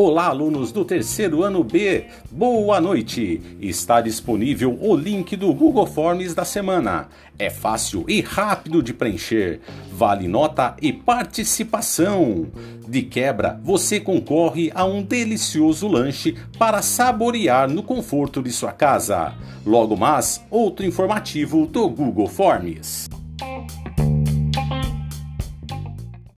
Olá, alunos do terceiro ano B, boa noite! Está disponível o link do Google Forms da semana. É fácil e rápido de preencher, vale nota e participação. De quebra, você concorre a um delicioso lanche para saborear no conforto de sua casa. Logo mais, outro informativo do Google Forms.